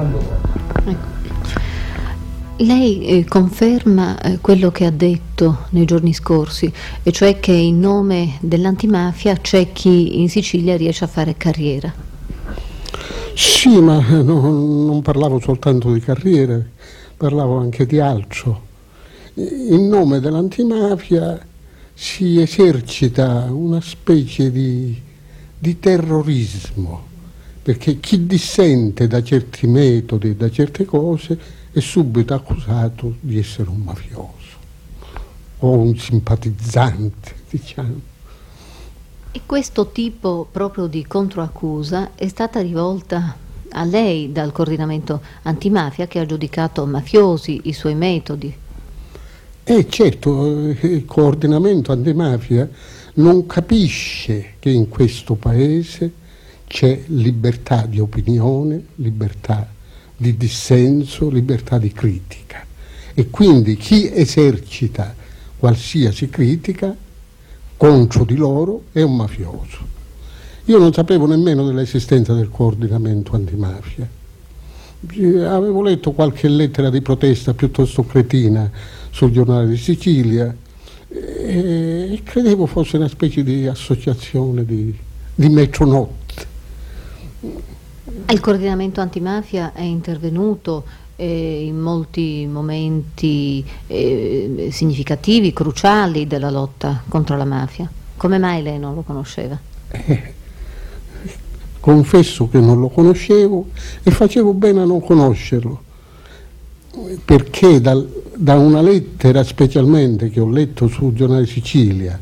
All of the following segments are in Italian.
quando vuole. Ecco. Lei conferma quello che ha detto nei giorni scorsi, e cioè che in nome dell'antimafia c'è chi in Sicilia riesce a fare carriera. Sì, ma non parlavo soltanto di carriere, parlavo anche di alcio. In nome dell'antimafia si esercita una specie di terrorismo, perché chi dissente da certi metodi, da certe cose, è subito accusato di essere un mafioso o un simpatizzante, diciamo. E questo tipo proprio di controaccusa è stata rivolta a lei dal coordinamento antimafia, che ha giudicato mafiosi i suoi metodi. Certo, il coordinamento antimafia non capisce che in questo paese c'è libertà di opinione, libertà di dissenso, libertà di critica, e quindi chi esercita qualsiasi critica contro di loro è un mafioso. Io non sapevo nemmeno dell'esistenza del coordinamento antimafia, avevo letto qualche lettera di protesta piuttosto cretina sul Giornale di Sicilia e credevo fosse una specie di associazione di metronotte. Il coordinamento antimafia è intervenuto in molti momenti significativi, cruciali della lotta contro la mafia. Come mai lei non lo conosceva? Confesso che non lo conoscevo e facevo bene a non conoscerlo, perché da una lettera specialmente che ho letto sul Giornale Sicilia,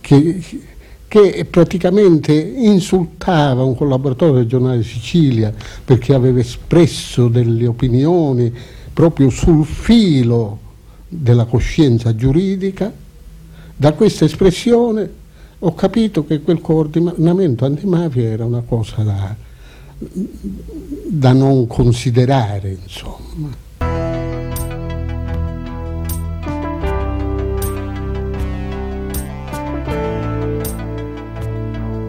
che praticamente insultava un collaboratore del Giornale Sicilia perché aveva espresso delle opinioni proprio sul filo della coscienza giuridica, da questa espressione ho capito che quel coordinamento antimafia era una cosa da non considerare, insomma.